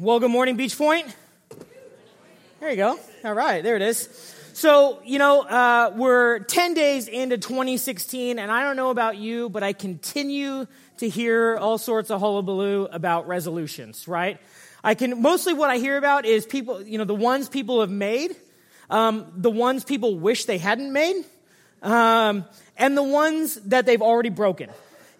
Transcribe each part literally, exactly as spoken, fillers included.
Well, good morning, Beach Point. There you go. All right, there it is. So, you know, uh, we're ten days into twenty sixteen, and I don't know about you, but I continue to hear all sorts of hullabaloo about resolutions, right? I can, mostly what I hear about is people, you know, the ones people have made, um, the ones people wish they hadn't made, um, and the ones that they've already broken.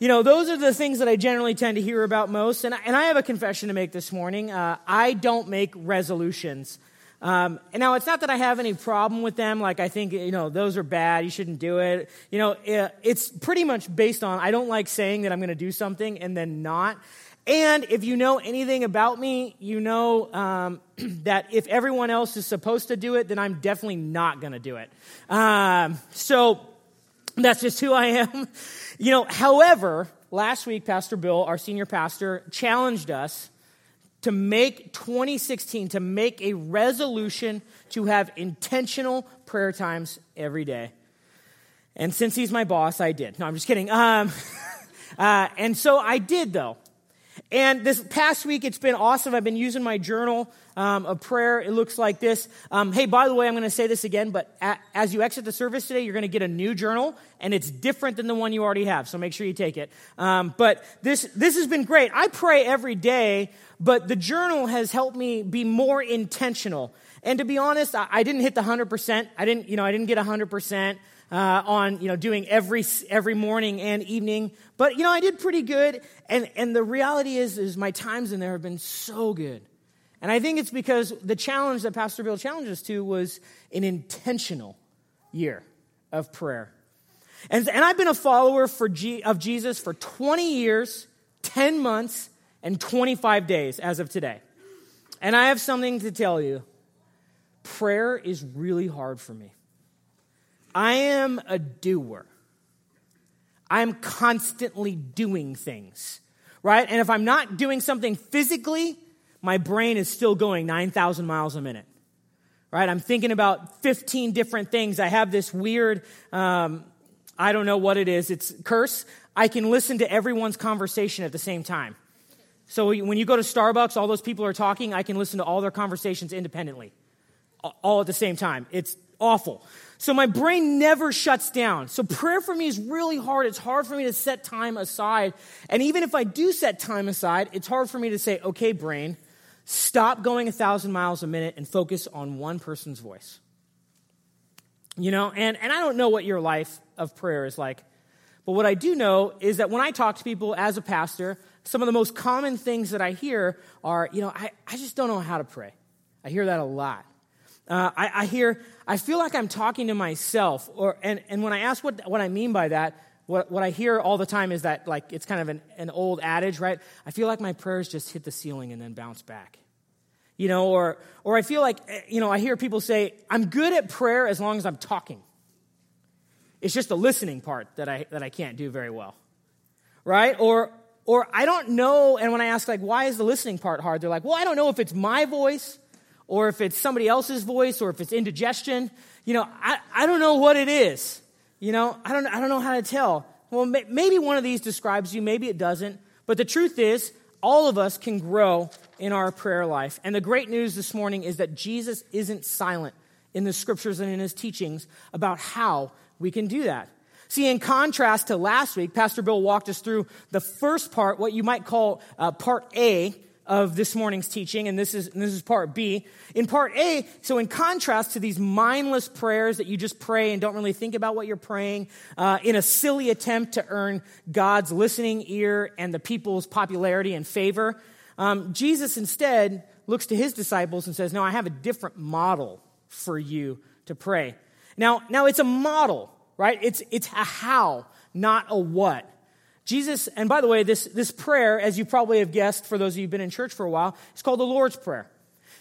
You know, those are the things that I generally tend to hear about most. And I, and I have a confession to make this morning. Uh, I don't make resolutions. Um, and now, it's not that I have any problem with them. Like, I think, you know, those are bad. You shouldn't do it. You know, it, it's pretty much based on I don't like saying that I'm going to do something and then not. And if you know anything about me, you know um, that if everyone else is supposed to do it, then I'm definitely not going to do it. Um, so... That's just who I am. You know, however, last week, Pastor Bill, our senior pastor, challenged us to make twenty sixteen, to make a resolution to have intentional prayer times every day. And since he's my boss, I did. No, I'm just kidding. Um, uh, and so I did, though. And this past week, it's been awesome. I've been using my journal um, of prayer. It looks like this. Um, hey, by the way, I'm going to say this again, but a- as you exit the service today, you're going to get a new journal, and it's different than the one you already have, so make sure you take it. Um, but this this has been great. I pray every day, but the journal has helped me be more intentional. And to be honest, I, I didn't hit the one hundred percent. I didn't, you know, I didn't get one hundred percent. Uh, on, you know, doing every every morning and evening. But, you know, I did pretty good. And and the reality is, is my times in there have been so good. And I think it's because the challenge that Pastor Bill challenged us to was an intentional year of prayer. And, and I've been a follower for G, of Jesus for twenty years, ten months, and twenty-five days as of today. And I have something to tell you. Prayer is really hard for me. I am a doer. I'm constantly doing things, right? And if I'm not doing something physically, my brain is still going nine thousand miles a minute, right? I'm thinking about fifteen different things. I have this weird, um, I don't know what it is. It's curse. I can listen to everyone's conversation at the same time. So when you go to Starbucks, all those people are talking. I can listen to all their conversations independently, all at the same time. It's awful. So my brain never shuts down. So prayer for me is really hard. It's hard for me to set time aside. And even if I do set time aside, it's hard for me to say, okay, brain, stop going a thousand miles a minute and focus on one person's voice. You know, and, and I don't know what your life of prayer is like. But what I do know is that when I talk to people as a pastor, some of the most common things that I hear are, you know, I, I just don't know how to pray. I hear that a lot. Uh, I, I hear, I feel like I'm talking to myself, or and, and when I ask what what I mean by that, what, what I hear all the time is that, like, it's kind of an, an old adage, right? I feel like my prayers just hit the ceiling and then bounce back, you know, or or I feel like, you know, I hear people say, I'm good at prayer as long as I'm talking. It's just the listening part that I that I can't do very well, right? Or or I don't know, and when I ask, like, why is the listening part hard? They're like, well, I don't know if it's my voice, or if it's somebody else's voice, or if it's indigestion. You know, I, I don't know what it is. You know, I don't I don't know how to tell. Well, may, maybe one of these describes you, maybe it doesn't. But the truth is, all of us can grow in our prayer life. And the great news this morning is that Jesus isn't silent in the scriptures and in his teachings about how we can do that. See, in contrast to last week, Pastor Bill walked us through the first part, what you might call uh, part A, of this morning's teaching, and this is and this is part B. In part A, so in contrast to these mindless prayers that you just pray and don't really think about what you're praying, uh, in a silly attempt to earn God's listening ear and the people's popularity and favor, um, Jesus instead looks to his disciples and says, no, I have a different model for you to pray. Now, now it's a model, right? It's it's a how, not a what. Jesus, and by the way, this, this prayer, as you probably have guessed, for those of you who've been in church for a while, it's called the Lord's Prayer.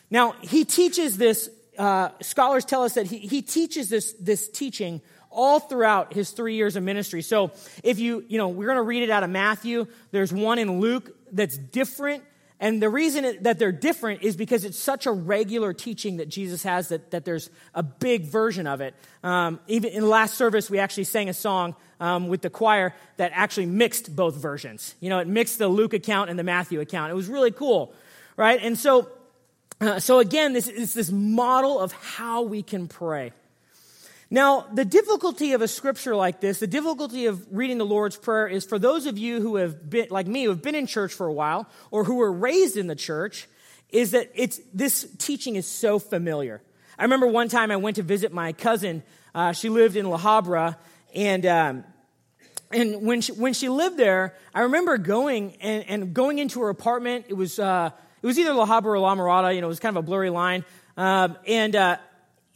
Now, he teaches this, uh, scholars tell us that he, he teaches this, this teaching all throughout his three years of ministry. So if you, you know, we're going to read it out of Matthew. There's one in Luke that's different. And the reason that they're different is because it's such a regular teaching that Jesus has that, that there's a big version of it. Um, even in last service, we actually sang a song um, with the choir that actually mixed both versions. You know, it mixed the Luke account and the Matthew account. It was really cool, right? And so, uh, so again, this is this model of how we can pray. Now, the difficulty of a scripture like this, the difficulty of reading the Lord's Prayer is for those of you who have been, like me, who have been in church for a while or who were raised in the church, is that it's this teaching is so familiar. I remember one time I went to visit my cousin. Uh, she lived in La Habra, and um, and when she, when she lived there, I remember going and, and going into her apartment. It was uh, it was either La Habra or La Mirada. You know, it was kind of a blurry line, um, and. Uh,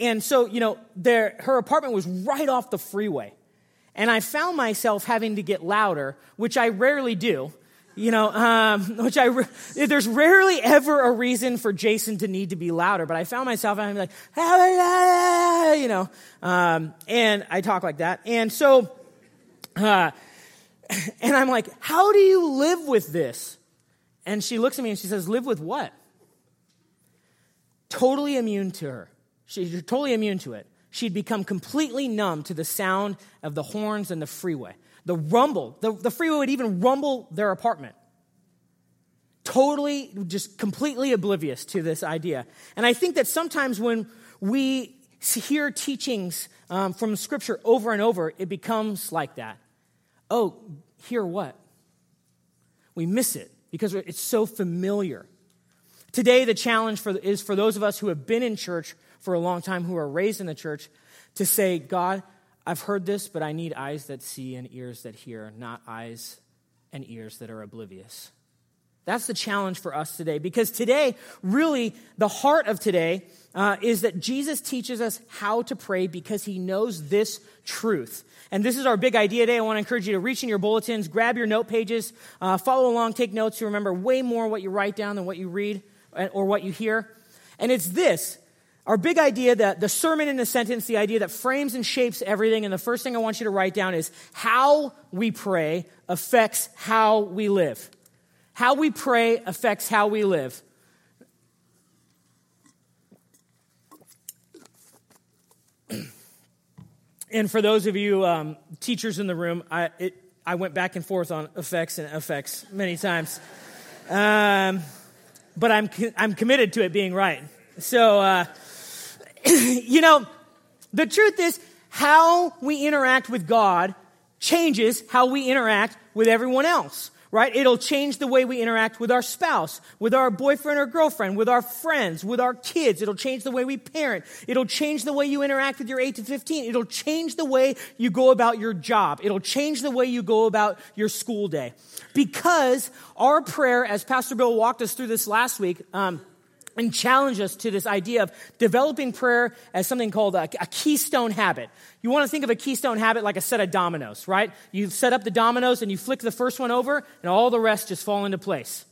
And so, you know, there, her apartment was right off the freeway. And I found myself having to get louder, which I rarely do. You know, um, which I, there's rarely ever a reason for Jason to need to be louder. But I found myself, I'm like, you know, um, and I talk like that. And so, uh, and I'm like, how do you live with this? And she looks at me and she says, live with what? Totally immune to her. She's totally immune to it. She'd become completely numb to the sound of the horns and the freeway. The rumble, the, the freeway would even rumble their apartment. Totally, just completely oblivious to this idea. And I think that sometimes when we hear teachings um, from Scripture over and over, it becomes like that. Oh, hear what? We miss it because it's so familiar. Today, the challenge for, is for those of us who have been in church for a long time, who are raised in the church, to say, God, I've heard this, but I need eyes that see and ears that hear, not eyes and ears that are oblivious. That's the challenge for us today, because today, really, the heart of today uh, is that Jesus teaches us how to pray because he knows this truth. And this is our big idea today. I want to encourage you to reach in your bulletins, grab your note pages, uh, follow along, take notes. You remember way more what you write down than what you read or what you hear. And it's this. Our big idea, that the sermon in a sentence, the idea that frames and shapes everything, and the first thing I want you to write down is how we pray affects how we live. How we pray affects how we live. And for those of you um, teachers in the room, I it, I went back and forth on effects and effects many times, um, but I'm I'm committed to it being right. So. Uh, You know, the truth is how we interact with God changes how we interact with everyone else, right? It'll change the way we interact with our spouse, with our boyfriend or girlfriend, with our friends, with our kids. It'll change the way we parent. It'll change the way you interact with your eight to fifteen. It'll change the way you go about your job. It'll change the way you go about your school day. Because our prayer, as Pastor Bill walked us through this last week, um, and challenge us to this idea of developing prayer as something called a, a keystone habit. You want to think of a keystone habit like a set of dominoes, right? You set up the dominoes and you flick the first one over and all the rest just fall into place,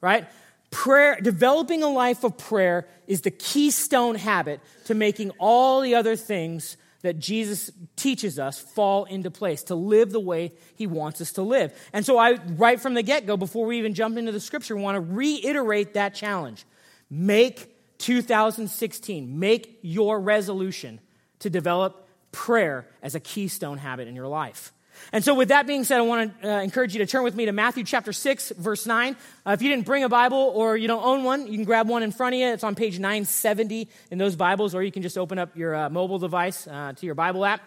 right? Prayer, developing a life of prayer is the keystone habit to making all the other things that Jesus teaches us fall into place, to live the way he wants us to live. And so I, right from the get-go, before we even jump into the scripture, want to reiterate that challenge. Make two thousand sixteen, make your resolution to develop prayer as a keystone habit in your life. And so with that being said, I want to uh, encourage you to turn with me to Matthew chapter six, verse nine. Uh, if you didn't bring a Bible or you don't own one, you can grab one in front of you. It's on page nine seventy in those Bibles, or you can just open up your uh, mobile device uh, to your Bible app.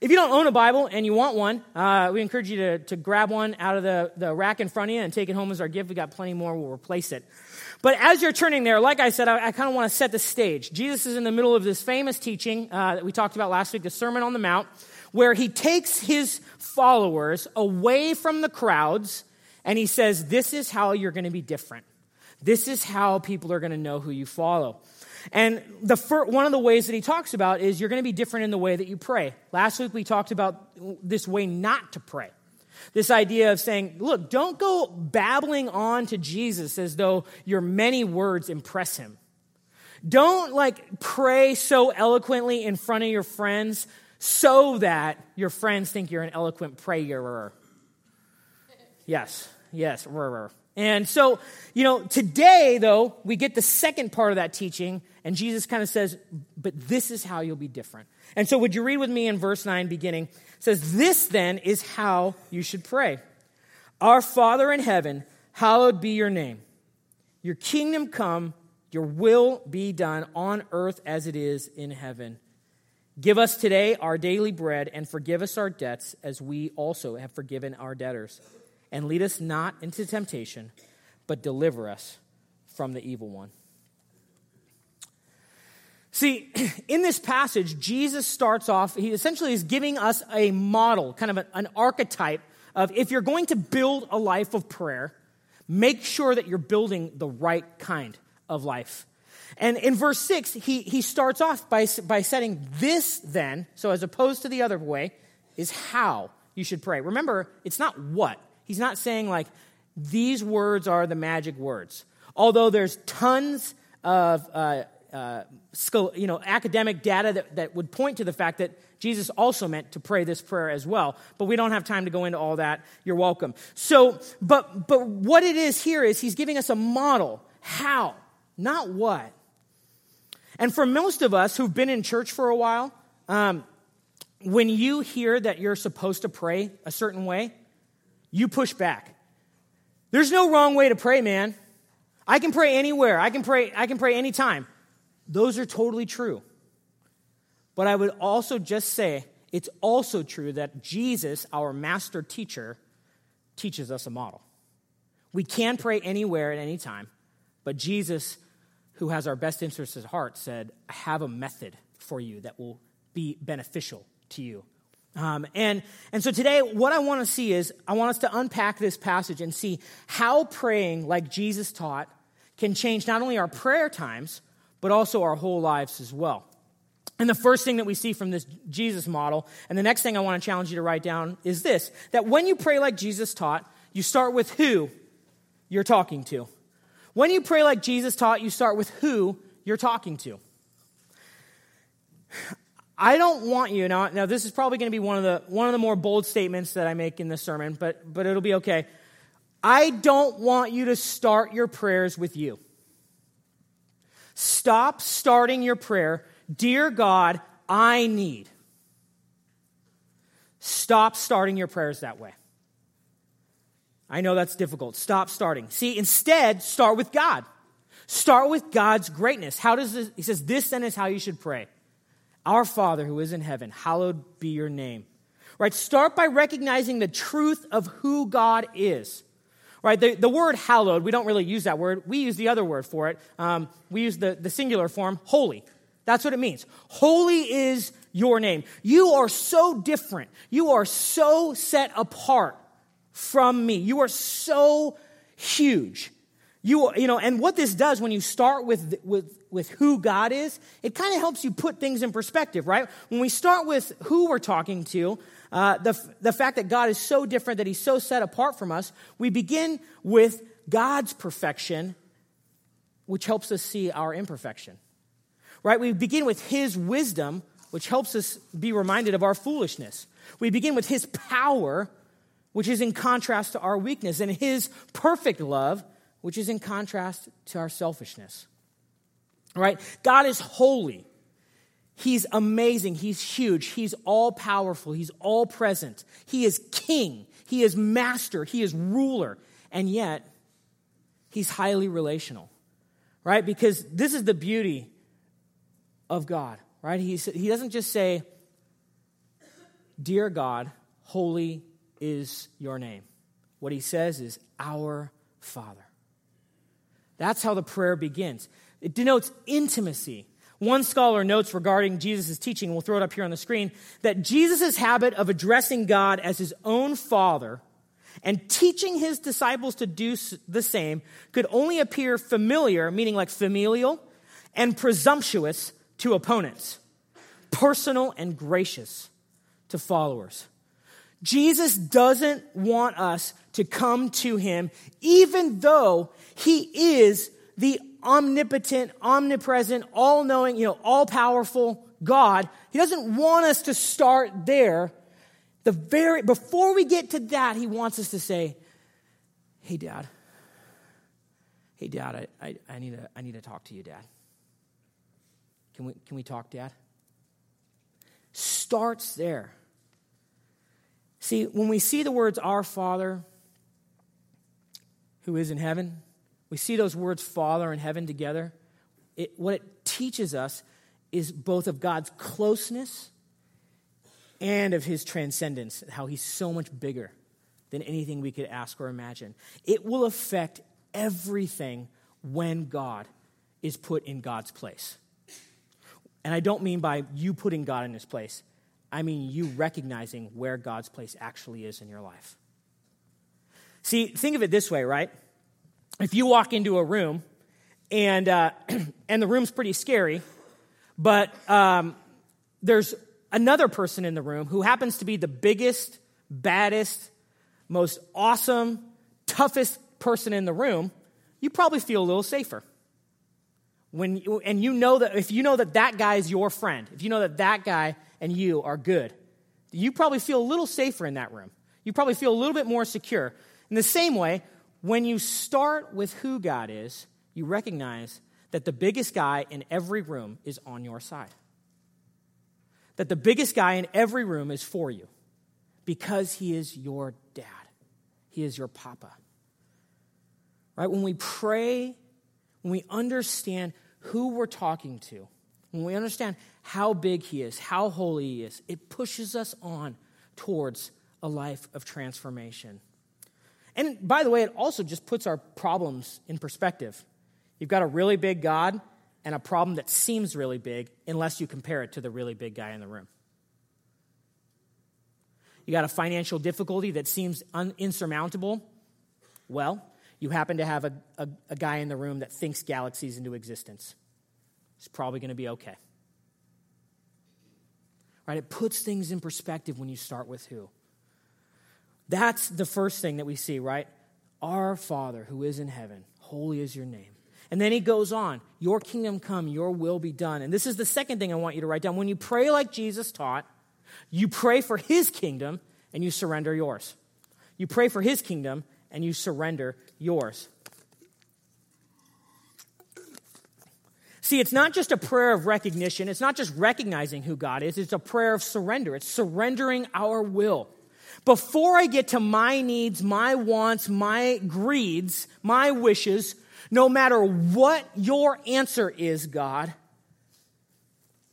If you don't own a Bible and you want one, uh, we encourage you to, to grab one out of the, the rack in front of you and take it home as our gift. We got plenty more. We'll replace it. But as you're turning there, like I said, I, I kind of want to set the stage. Jesus is in the middle of this famous teaching uh, that we talked about last week, the Sermon on the Mount, where he takes his followers away from the crowds and he says, this is how you're going to be different. This is how people are going to know who you follow. And the first, one of the ways that he talks about is you're going to be different in the way that you pray. Last week we talked about this way not to pray. This idea of saying, look, don't go babbling on to Jesus as though your many words impress him. Don't like pray so eloquently in front of your friends so that your friends think you're an eloquent prayer. Yes, yes, rrr. And so, you know, today, though, we get the second part of that teaching, and Jesus kind of says, but this is how you'll be different. And so would you read with me in verse nine beginning? It says, this then is how you should pray. Our Father in heaven, hallowed be your name. Your kingdom come, your will be done on earth as it is in heaven. Give us today our daily bread, and forgive us our debts as we also have forgiven our debtors. And lead us not into temptation, but deliver us from the evil one. See, in this passage, Jesus starts off, he essentially is giving us a model, kind of an archetype of if you're going to build a life of prayer, make sure that you're building the right kind of life. And in verse six, he, he starts off by, by setting this then, so as opposed to the other way, is how you should pray. Remember, it's not what. He's not saying like, these words are the magic words. Although there's tons of uh, uh, you know, academic data that, that would point to the fact that Jesus also meant to pray this prayer as well. But we don't have time to go into all that. You're welcome. So, but but what it is here is he's giving us a model. How, not what. And for most of us who've been in church for a while, um, when you hear that you're supposed to pray a certain way, you push back. There's no wrong way to pray, man. I can pray anywhere. I can pray, I can pray anytime. Those are totally true. But I would also just say, it's also true that Jesus, our master teacher, teaches us a model. We can pray anywhere at any time, but Jesus, who has our best interests at heart, said, I have a method for you that will be beneficial to you. Um, and, and so today, what I want to see is, I want us to unpack this passage and see how praying, like Jesus taught, can change not only our prayer times, but also our whole lives as well. And the first thing that we see from this Jesus model, and the next thing I want to challenge you to write down, is this, that when you pray like Jesus taught, you start with who you're talking to. When you pray like Jesus taught, you start with who you're talking to. I don't want you, now, now this is probably going to be one of the one of the more bold statements that I make in this sermon, but, but it'll be okay. I don't want you to start your prayers with you. Stop starting your prayer, dear God, I need. Stop starting your prayers that way. I know that's difficult. Stop starting. See, instead, start with God. Start with God's greatness. How does this, he says, this then is how you should pray. Our Father who is in heaven, hallowed be your name. Right? Start by recognizing the truth of who God is. Right? The, the word hallowed, we don't really use that word. We use the other word for it. Um, we use the, the singular form, holy. That's what it means. Holy is your name. You are so different. You are so set apart from me. You are so huge. You, you know, and what this does when you start with with, with who God is, it kind of helps you put things in perspective, right? When we start with who we're talking to, uh, the the fact that God is so different, that he's so set apart from us, we begin with God's perfection, which helps us see our imperfection, right? We begin with his wisdom, which helps us be reminded of our foolishness. We begin with his power, which is in contrast to our weakness, and his perfect love, which is in contrast to our selfishness. All right? God is holy. He's amazing. He's huge. He's all-powerful. He's all-present. He is king. He is master. He is ruler. And yet, he's highly relational, right? Because this is the beauty of God, right? He, he doesn't just say, dear God, holy is your name. What he says is, our Father. That's how the prayer begins. It denotes intimacy. One scholar notes regarding Jesus' teaching, we'll throw it up here on the screen, that Jesus' habit of addressing God as his own Father and teaching his disciples to do the same could only appear familiar, meaning like familial, and presumptuous to opponents, personal and gracious to followers. Jesus doesn't want us to come to him, even though he is the omnipotent, omnipresent, all-knowing, you know, all-powerful God. He doesn't want us to start there. The very before we get to that, he wants us to say, "Hey, Dad. Hey, Dad. I, I, I need to I need to talk to you, Dad. Can we can we talk, Dad?" Starts there. See, when we see the words, our Father who is in heaven, We see those words, Father and heaven, together. It, what it teaches us is both of God's closeness and of his transcendence, how he's so much bigger than anything we could ask or imagine. It will affect everything when God is put in God's place. And I don't mean by you putting God in his place. I mean you recognizing where God's place actually is in your life. See, think of it this way, right? If you walk into a room, and uh, and the room's pretty scary, but um, there's another person in the room who happens to be the biggest, baddest, most awesome, toughest person in the room, you probably feel a little safer. When you, and you know that if you know that that guy is your friend, if you know that that guy and you are good, you probably feel a little safer in that room. You probably feel a little bit more secure. In the same way, when you start with who God is, you recognize that the biggest guy in every room is on your side. That the biggest guy in every room is for you because he is your dad. He is your papa. Right? When we pray, when we understand who we're talking to, when we understand how big he is, how holy he is, it pushes us on towards a life of transformation. And by the way, it also just puts our problems in perspective. You've got a really big God and a problem that seems really big unless you compare it to the really big guy in the room. You got a financial difficulty that seems un- insurmountable. Well, you happen to have a, a, a guy in the room that thinks galaxies into existence. It's probably going to be okay. Right? It puts things in perspective when you start with who. That's the first thing that we see, right? Our Father who is in heaven, holy is your name. And then he goes on, your kingdom come, your will be done. And this is the second thing I want you to write down. When you pray like Jesus taught, you pray for his kingdom and you surrender yours. You pray for his kingdom and you surrender yours. See, it's not just a prayer of recognition. It's not just recognizing who God is. It's a prayer of surrender. It's surrendering our will. Before I get to my needs, my wants, my greeds, my wishes, no matter what your answer is, God,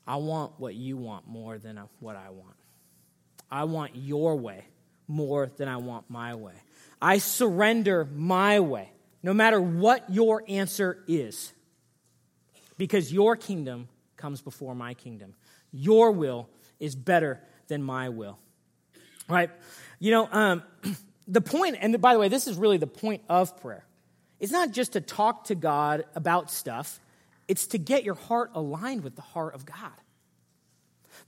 I want what you want more than what I want. I want your way more than I want my way. I surrender my way, no matter what your answer is, because your kingdom comes before my kingdom. Your will is better than my will. Right? You know, um, the point, and by the way, this is really the point of prayer. It's not just to talk to God about stuff. It's to get your heart aligned with the heart of God.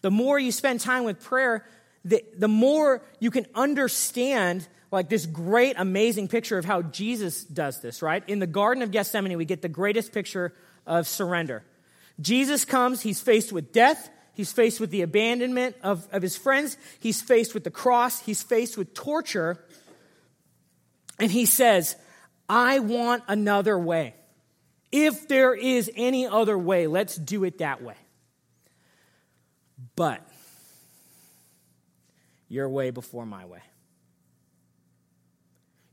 The more you spend time with prayer, the, the more you can understand, like, this great, amazing picture of how Jesus does this, right? In the Garden of Gethsemane, we get the greatest picture of surrender. Jesus comes, he's faced with death. He's faced with the abandonment of, of his friends. He's faced with the cross. He's faced with torture. And he says, I want another way. If there is any other way, let's do it that way. But your way before my way.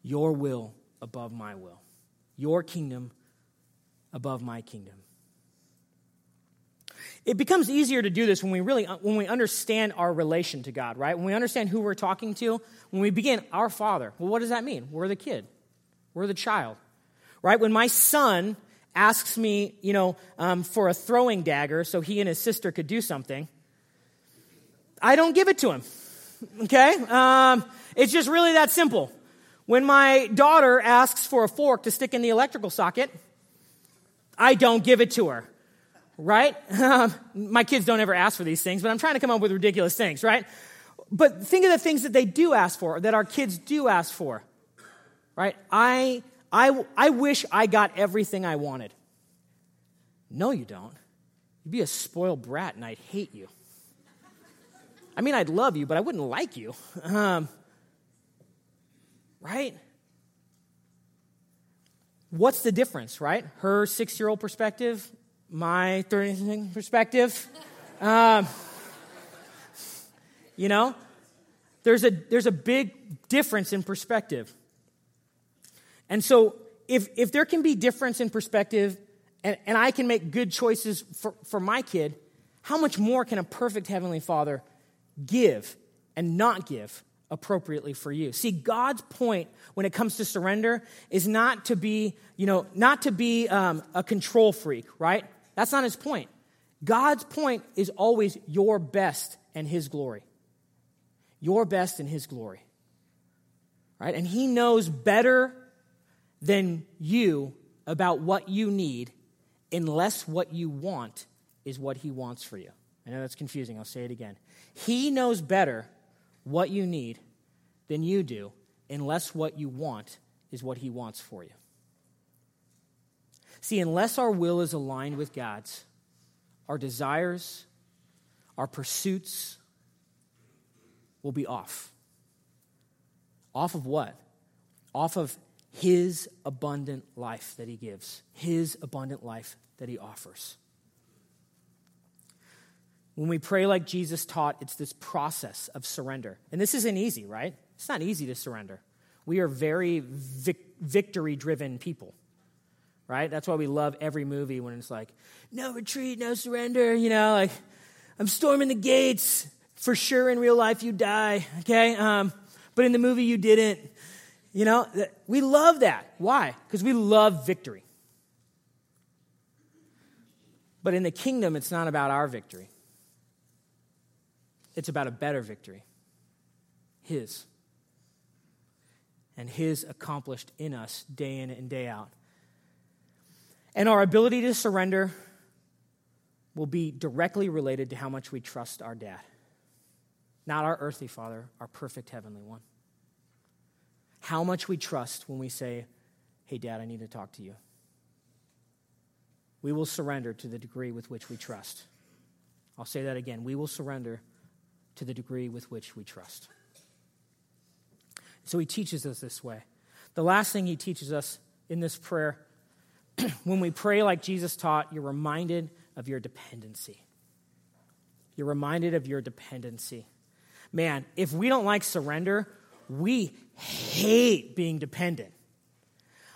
Your will above my will. Your kingdom above my kingdom. It becomes easier to do this when we really, when we understand our relation to God, right? When we understand who we're talking to, when we begin, our Father. Well, what does that mean? We're the kid. We're the child, right? When my son asks me, you know, um, for a throwing dagger so he and his sister could do something, I don't give it to him, okay? Um, it's just really that simple. When my daughter asks for a fork to stick in the electrical socket, I don't give it to her. Right? Um, my kids don't ever ask for these things, but I'm trying to come up with ridiculous things, right? But think of the things that they do ask for, that our kids do ask for, right? I, I, I wish I got everything I wanted. No, you don't. You'd be a spoiled brat, and I'd hate you. I mean, I'd love you, but I wouldn't like you, um, right? What's the difference, right? Her six-year-old perspective, my thirty perspective, um, you know, there's a there's a big difference in perspective. And so if if there can be difference in perspective and, and I can make good choices for, for my kid, how much more can a perfect Heavenly Father give and not give appropriately for you? See, God's point when it comes to surrender is not to be, you know, not to be um, a control freak, right? That's not his point. God's point is always your best and his glory. Your best and his glory, right? And he knows better than you about what you need, unless what you want is what he wants for you. I know that's confusing. I'll say it again. He knows better what you need than you do, unless what you want is what he wants for you. See, unless our will is aligned with God's, our desires, our pursuits will be off. Off of what? Off of his abundant life that he gives, his abundant life that he offers. When we pray like Jesus taught, it's this process of surrender. And this isn't easy, right? It's not easy to surrender. We are very vic- victory-driven people, right? That's why we love every movie when it's like, no retreat, no surrender, you know, like, I'm storming the gates. For sure in real life you die, okay? Um, but in the movie you didn't. You know, we love that. Why? Because we love victory. But in the kingdom, it's not about our victory. It's about a better victory, his. And his accomplished in us day in and day out. And our ability to surrender will be directly related to how much we trust our dad. Not our earthly father, our perfect heavenly one. How much we trust when we say, hey, Dad, I need to talk to you. We will surrender to the degree with which we trust. I'll say that again. We will surrender to the degree with which we trust. So he teaches us this way. The last thing he teaches us in this prayer, when we pray like Jesus taught, you're reminded of your dependency. You're reminded of your dependency. Man, if we don't like surrender, we hate being dependent.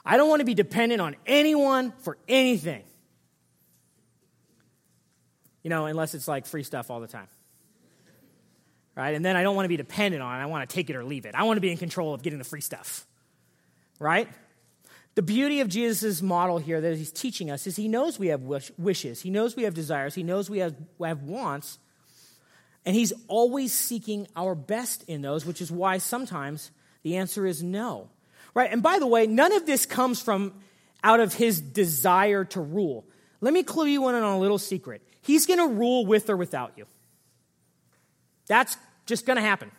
I don't want to be dependent on anyone for anything. You know, unless it's like free stuff all the time. Right? And then I don't want to be dependent on it. I want to take it or leave it. I want to be in control of getting the free stuff. Right? The beauty of Jesus' model here that he's teaching us is he knows we have wish, wishes. He knows we have desires. He knows we have, we have wants. And he's always seeking our best in those, which is why sometimes the answer is no, right? And by the way, none of this comes from out of his desire to rule. Let me clue you in on a little secret. He's going to rule with or without you. That's just going to happen,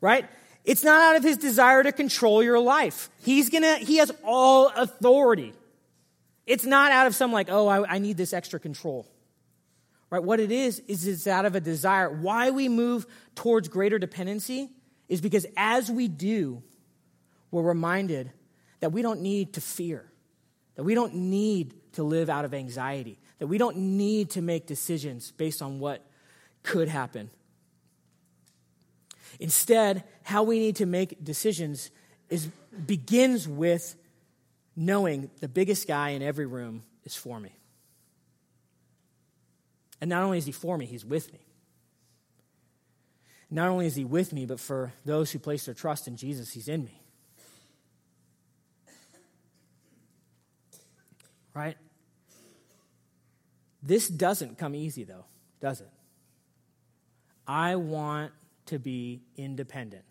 right? It's not out of his desire to control your life. He's going to, he has all authority. It's not out of some like, oh, I, I need this extra control. Right? What it is, is it's out of a desire. Why we move towards greater dependency is because as we do, we're reminded that we don't need to fear, that we don't need to live out of anxiety, that we don't need to make decisions based on what could happen. Instead, how we need to make decisions is begins with knowing the biggest guy in every room is for me. And not only is he for me, he's with me. Not only is he with me, but for those who place their trust in Jesus, he's in me. Right? This doesn't come easy, though, does it? I want to be independent.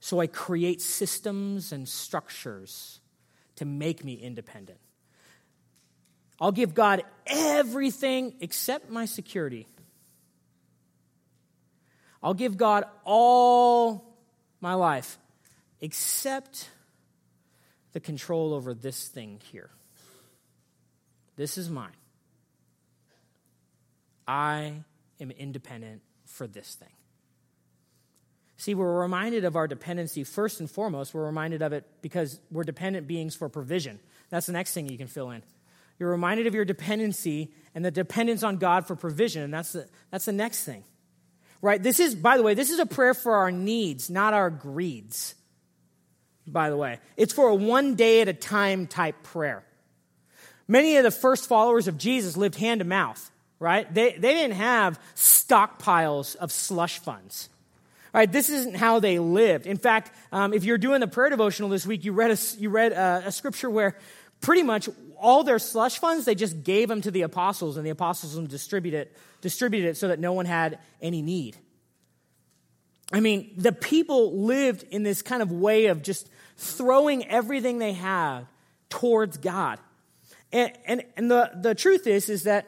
So I create systems and structures to make me independent. I'll give God everything except my security. I'll give God all my life except the control over this thing here. This is mine. I am independent for this thing. See, we're reminded of our dependency first and foremost. We're reminded of it because we're dependent beings for provision. That's the next thing you can fill in. You're reminded of your dependency and the dependence on God for provision. And that's the, that's the next thing. Right? This is, by the way, this is a prayer for our needs, not our greeds. by the way. It's for a one-day-at-a-time type prayer. Many of the first followers of Jesus lived hand-to-mouth, right? They, they didn't have stockpiles of slush funds. All right, this isn't how they lived. In fact, um, if you're doing the prayer devotional this week, you read a, you read a, a scripture where pretty much all their slush funds, they just gave them to the apostles, and the apostles distributed it, distributed it so that no one had any need. I mean, the people lived in this kind of way of just throwing everything they had towards God. And, and, and the, the truth is, is that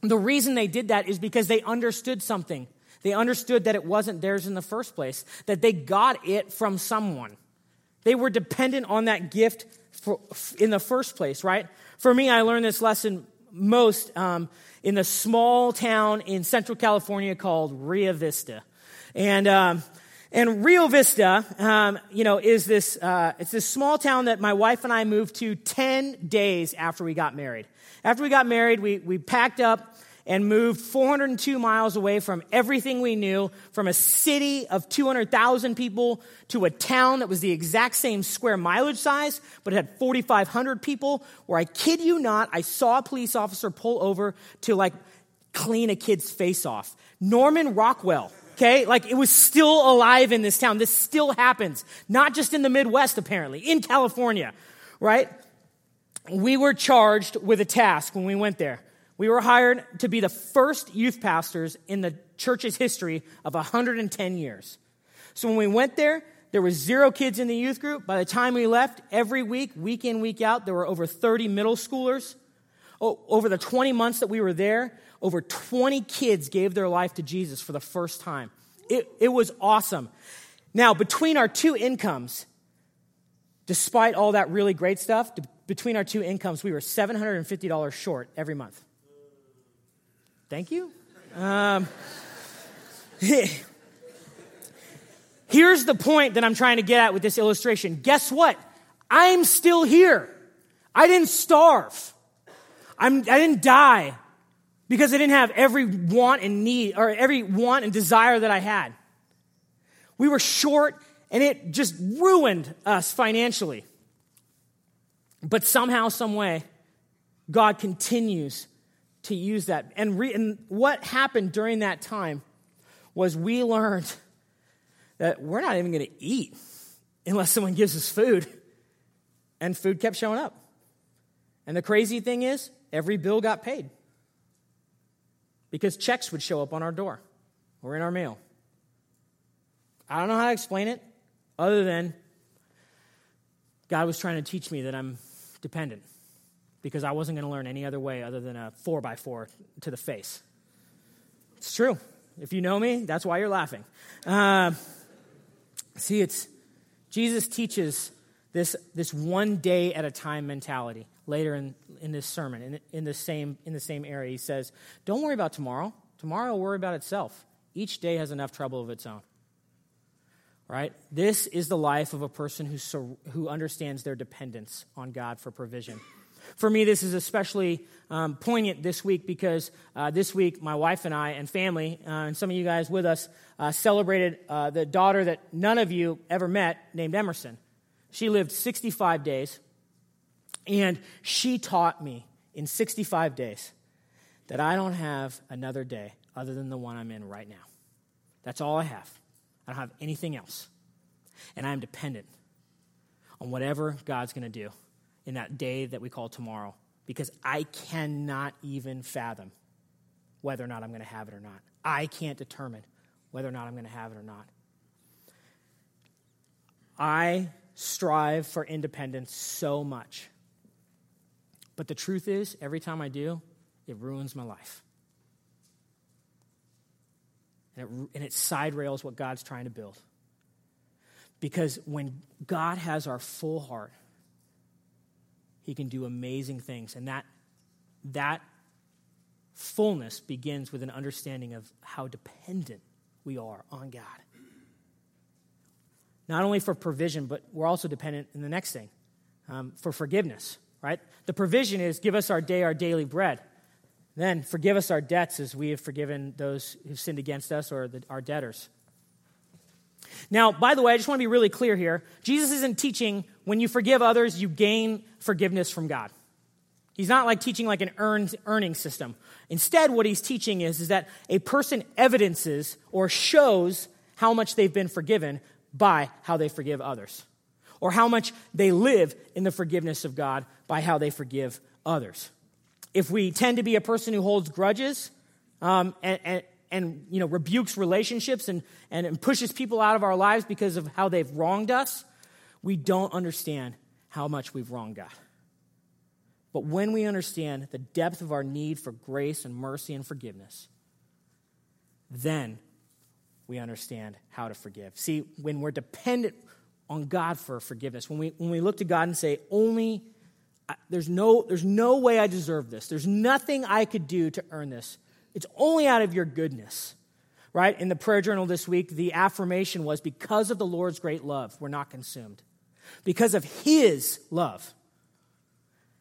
the reason they did that is because they understood something. They understood that it wasn't theirs in the first place, that they got it from someone. They were dependent on that gift for, in the first place, right? For me, I learned this lesson most um, in the small town in Central California called Rio Vista. And um, and Rio Vista, um, you know, is this uh, it's this small town that my wife and I moved to ten days after we got married. After we got married, we we packed up and moved four hundred two miles away from everything we knew, from a city of two hundred thousand people to a town that was the exact same square mileage size, but it had forty-five hundred people, where I kid you not, I saw a police officer pull over to, like, clean a kid's face off. Norman Rockwell. Okay, like it was still alive in this town. This still happens, not just in the Midwest, apparently, in California, right? We were charged with a task when we went there. We were hired to be the first youth pastors in the church's history of one hundred ten years. So when we went there, there were zero kids in the youth group. By the time we left, every week, week in, week out, there were over thirty middle schoolers. Over the twenty months that we were there, over twenty kids gave their life to Jesus for the first time. It, it was awesome. Now, between our two incomes, despite all that really great stuff, between our two incomes, we were seven hundred fifty dollars short every month. Thank you. Um, here's the point that I'm trying to get at with this illustration. Guess what? I'm still here. I didn't starve. I'm, I didn't die because I didn't have every want and need or every want and desire that I had. We were short, and it just ruined us financially. But somehow, some way, God continues to use that. And, re, and what happened during that time was we learned that we're not even going to eat unless someone gives us food. And food kept showing up. And the crazy thing is, every bill got paid because checks would show up on our door or in our mail. I don't know how to explain it other than God was trying to teach me that I'm dependent because I wasn't going to learn any other way other than a four by four to the face. It's true. If you know me, that's why you're laughing. Uh, see, it's Jesus teaches this this one day at a time mentality. Later in, in this sermon, in, in, the same, in the same area, he says, don't worry about tomorrow. Tomorrow will worry about itself. Each day has enough trouble of its own. Right? This is the life of a person who, sur- who understands their dependence on God for provision. For me, this is especially um, poignant this week because uh, this week my wife and I and family, uh, and some of you guys with us, uh, celebrated uh, the daughter that none of you ever met named Emerson. She lived sixty-five days. And she taught me in sixty-five days that I don't have another day other than the one I'm in right now. That's all I have. I don't have anything else. And I'm dependent on whatever God's going to do in that day that we call tomorrow because I cannot even fathom whether or not I'm going to have it or not. I can't determine whether or not I'm going to have it or not. I strive for independence so much. But the truth is, every time I do, it ruins my life. And it, and it side rails what God's trying to build. Because when God has our full heart, he can do amazing things. And that, that fullness begins with an understanding of how dependent we are on God. Not only for provision, but we're also dependent in the next thing, um, for forgiveness. Right? The provision is give us our day, our daily bread. Then forgive us our debts as we have forgiven those who've sinned against us or the, our debtors. Now, by the way, I just want to be really clear here. Jesus isn't teaching when you forgive others, you gain forgiveness from God. He's not like teaching like an earned, earning system. Instead, what he's teaching is, is that a person evidences or shows how much they've been forgiven by how they forgive others, or how much they live in the forgiveness of God by how they forgive others. If we tend to be a person who holds grudges um, and, and, and you know rebukes relationships and, and, and pushes people out of our lives because of how they've wronged us, we don't understand how much we've wronged God. But when we understand the depth of our need for grace and mercy and forgiveness, then we understand how to forgive. See, when we're dependent on God for forgiveness, when we when we look to God and say, only, there's no, there's no way I deserve this. There's nothing I could do to earn this. It's only out of your goodness, right? In the prayer journal this week, the affirmation was, because of the Lord's great love, we're not consumed. Because of his love.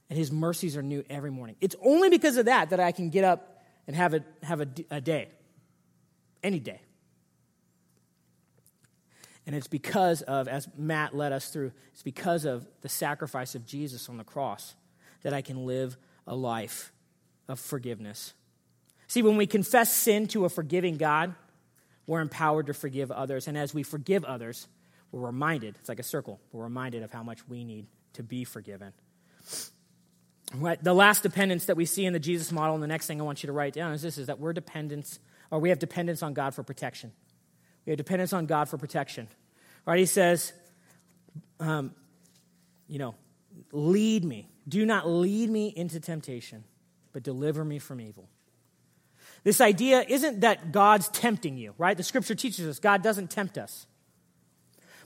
And his mercies are new every morning. It's only because of that that I can get up and have a, have a, a day, any day. And it's because of, as Matt led us through, it's because of the sacrifice of Jesus on the cross that I can live a life of forgiveness. See, when we confess sin to a forgiving God, we're empowered to forgive others. And as we forgive others, we're reminded, it's like a circle, we're reminded of how much we need to be forgiven. Right, the last dependence that we see in the Jesus model, and the next thing I want you to write down is this, is that we're dependence, or we have dependence on God for protection. We have dependence on God for protection. Right, he says, um, you know, lead me. Do not lead me into temptation, but deliver me from evil. This idea isn't that God's tempting you, right? The scripture teaches us God doesn't tempt us.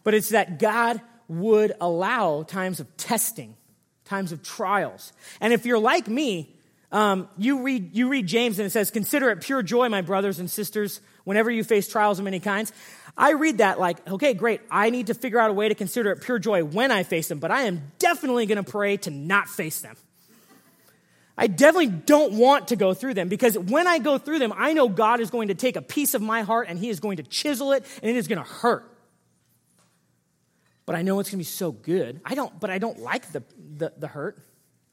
But it's that God would allow times of testing, times of trials. And if you're like me, um, you read you read James and it says, consider it pure joy, my brothers and sisters, whenever you face trials of many kinds. I read that like, okay, great, I need to figure out a way to consider it pure joy when I face them, but I am definitely going to pray to not face them. I definitely don't want to go through them, because when I go through them, I know God is going to take a piece of my heart and he is going to chisel it and it is going to hurt. But I know it's going to be so good. I don't, but I don't like the, the, the hurt.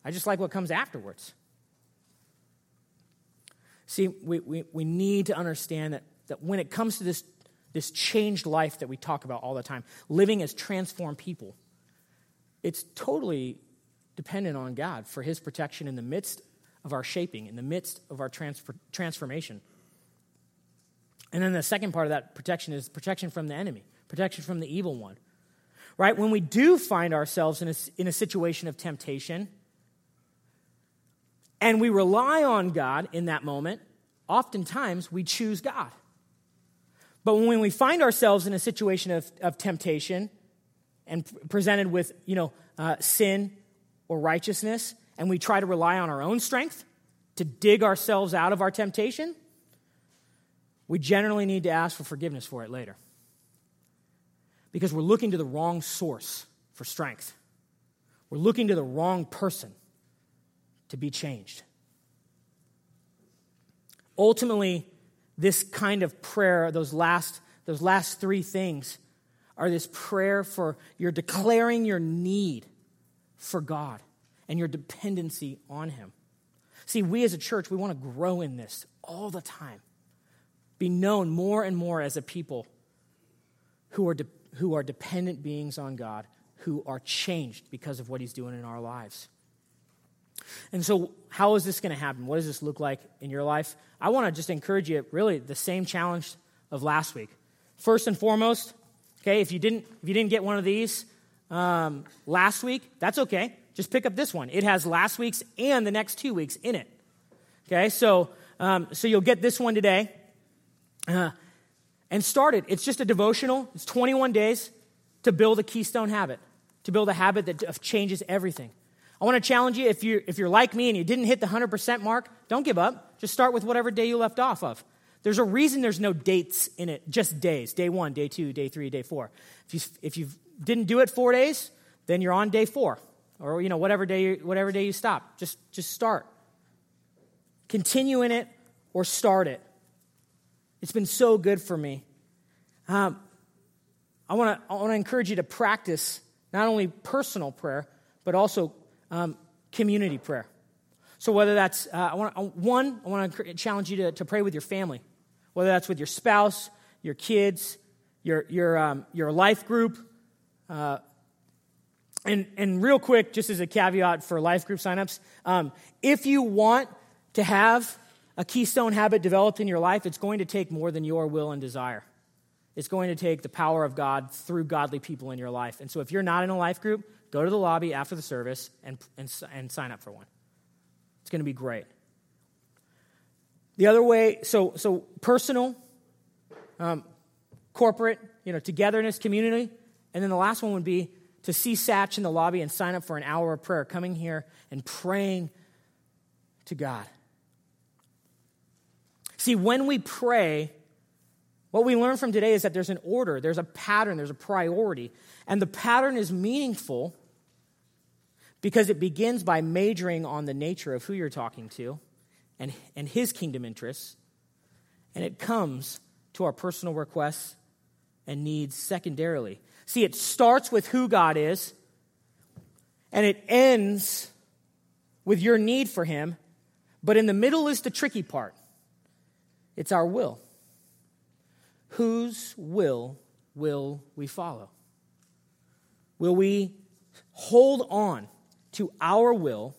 I just like what comes afterwards. See, we, we, we need to understand that, that when it comes to this, this changed life that we talk about all the time, living as transformed people, it's totally dependent on God for his protection in the midst of our shaping, in the midst of our transfer, transformation. And then the second part of that protection is protection from the enemy, protection from the evil one. Right? When we do find ourselves in a, in a situation of temptation and we rely on God in that moment, oftentimes we choose God. But when we find ourselves in a situation of, of temptation and presented with, you know, uh, sin or righteousness, and we try to rely on our own strength to dig ourselves out of our temptation, we generally need to ask for forgiveness for it later. Because we're looking to the wrong source for strength. We're looking to the wrong person to be changed. Ultimately, this kind of prayer, those last, those last three things, are this prayer for you're declaring your need for God and your dependency on him. See, we as a church, we want to grow in this all the time. Be known more and more as a people who are dependent. who are dependent beings on God, who are changed because of what he's doing in our lives. And so how is this going to happen? What does this look like in your life? I want to just encourage you, really, the same challenge of last week. First and foremost, okay, if you didn't if you didn't get one of these um, last week, that's okay. Just pick up this one. It has last week's and the next two weeks in it. Okay, so, um, so you'll get this one today. Uh And start it. It's just a devotional. It's twenty-one days to build a keystone habit, to build a habit that changes everything. I want to challenge you, if you're, if you're like me and you didn't hit the one hundred percent mark, don't give up. Just start with whatever day you left off of. There's a reason there's no dates in it, just days. Day one, day two, day three, day four. If you if you didn't do it four days, then you're on day four, or you know whatever day whatever day you stop. Just just start. Continue in it or start it. It's been so good for me. Um, I want to I want to encourage you to practice not only personal prayer, but also um, community prayer. So whether that's, uh, I want to, one, I want to challenge you to, to pray with your family, whether that's with your spouse, your kids, your your um, your life group. Uh, and, and real quick, just as a caveat for life group signups, um, if you want to have a keystone habit developed in your life, it's going to take more than your will and desire. It's going to take the power of God through godly people in your life. And so if you're not in a life group, go to the lobby after the service and and, and sign up for one. It's going to be great. The other way, so so personal, um, corporate, you know, togetherness, community. And then the last one would be to see Satch in the lobby and sign up for an hour of prayer, coming here and praying to God. See, when we pray, what we learn from today is that there's an order, there's a pattern, there's a priority. And the pattern is meaningful because it begins by majoring on the nature of who you're talking to and, and his kingdom interests. And it comes to our personal requests and needs secondarily. See, it starts with who God is, and it ends with your need for him. But in the middle is the tricky part. It's our will. Whose will will we follow? Will we hold on to our will,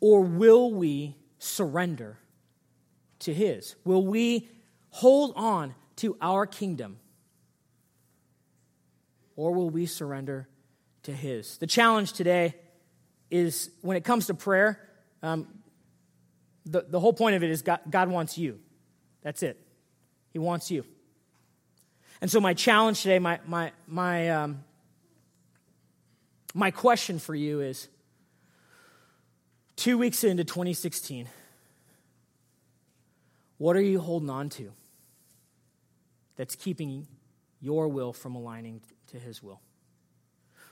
or will we surrender to his? Will we hold on to our kingdom, or will we surrender to his? The challenge today is when it comes to prayer, um, the, the whole point of it is God, God wants you. That's it. He wants you. And so my challenge today, my my my um, my question for you is, two weeks into twenty sixteen, what are you holding on to that's keeping your will from aligning to his will?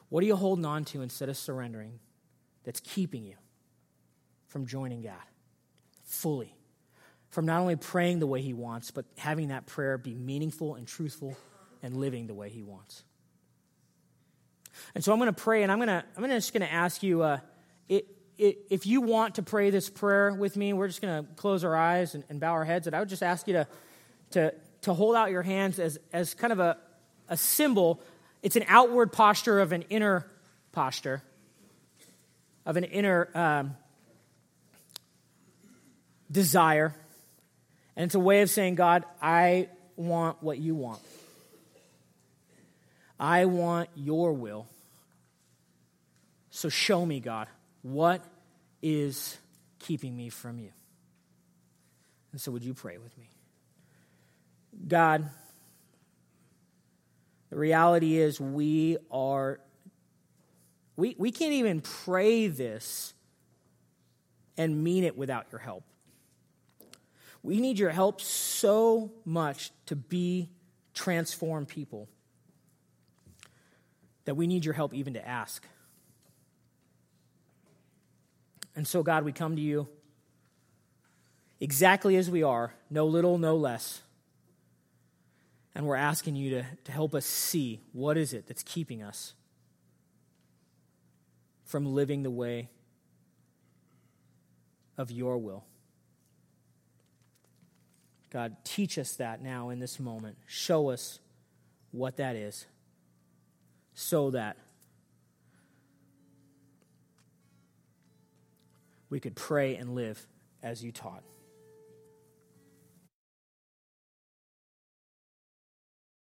What are you holding on to instead of surrendering that's keeping you from joining God fully? From not only praying the way he wants, but having that prayer be meaningful and truthful and living the way he wants. And so I'm going to pray, and I'm going to I'm gonna just going to ask you, uh, it, it, if you want to pray this prayer with me, we're just going to close our eyes and, and bow our heads, and I would just ask you to to to hold out your hands as, as kind of a, a symbol. It's an outward posture of an inner posture, of an inner um, desire. And it's a way of saying, God, I want what you want. I want your will. So show me, God, what is keeping me from you? And so would you pray with me? God, the reality is we are, we, we can't even pray this and mean it without your help. We need your help so much to be transformed people that we need your help even to ask. And so, God, we come to you exactly as we are, no little, no less. And we're asking you to, to help us see what is it that's keeping us from living the way of your will. God, teach us that now in this moment. Show us what that is so that we could pray and live as you taught.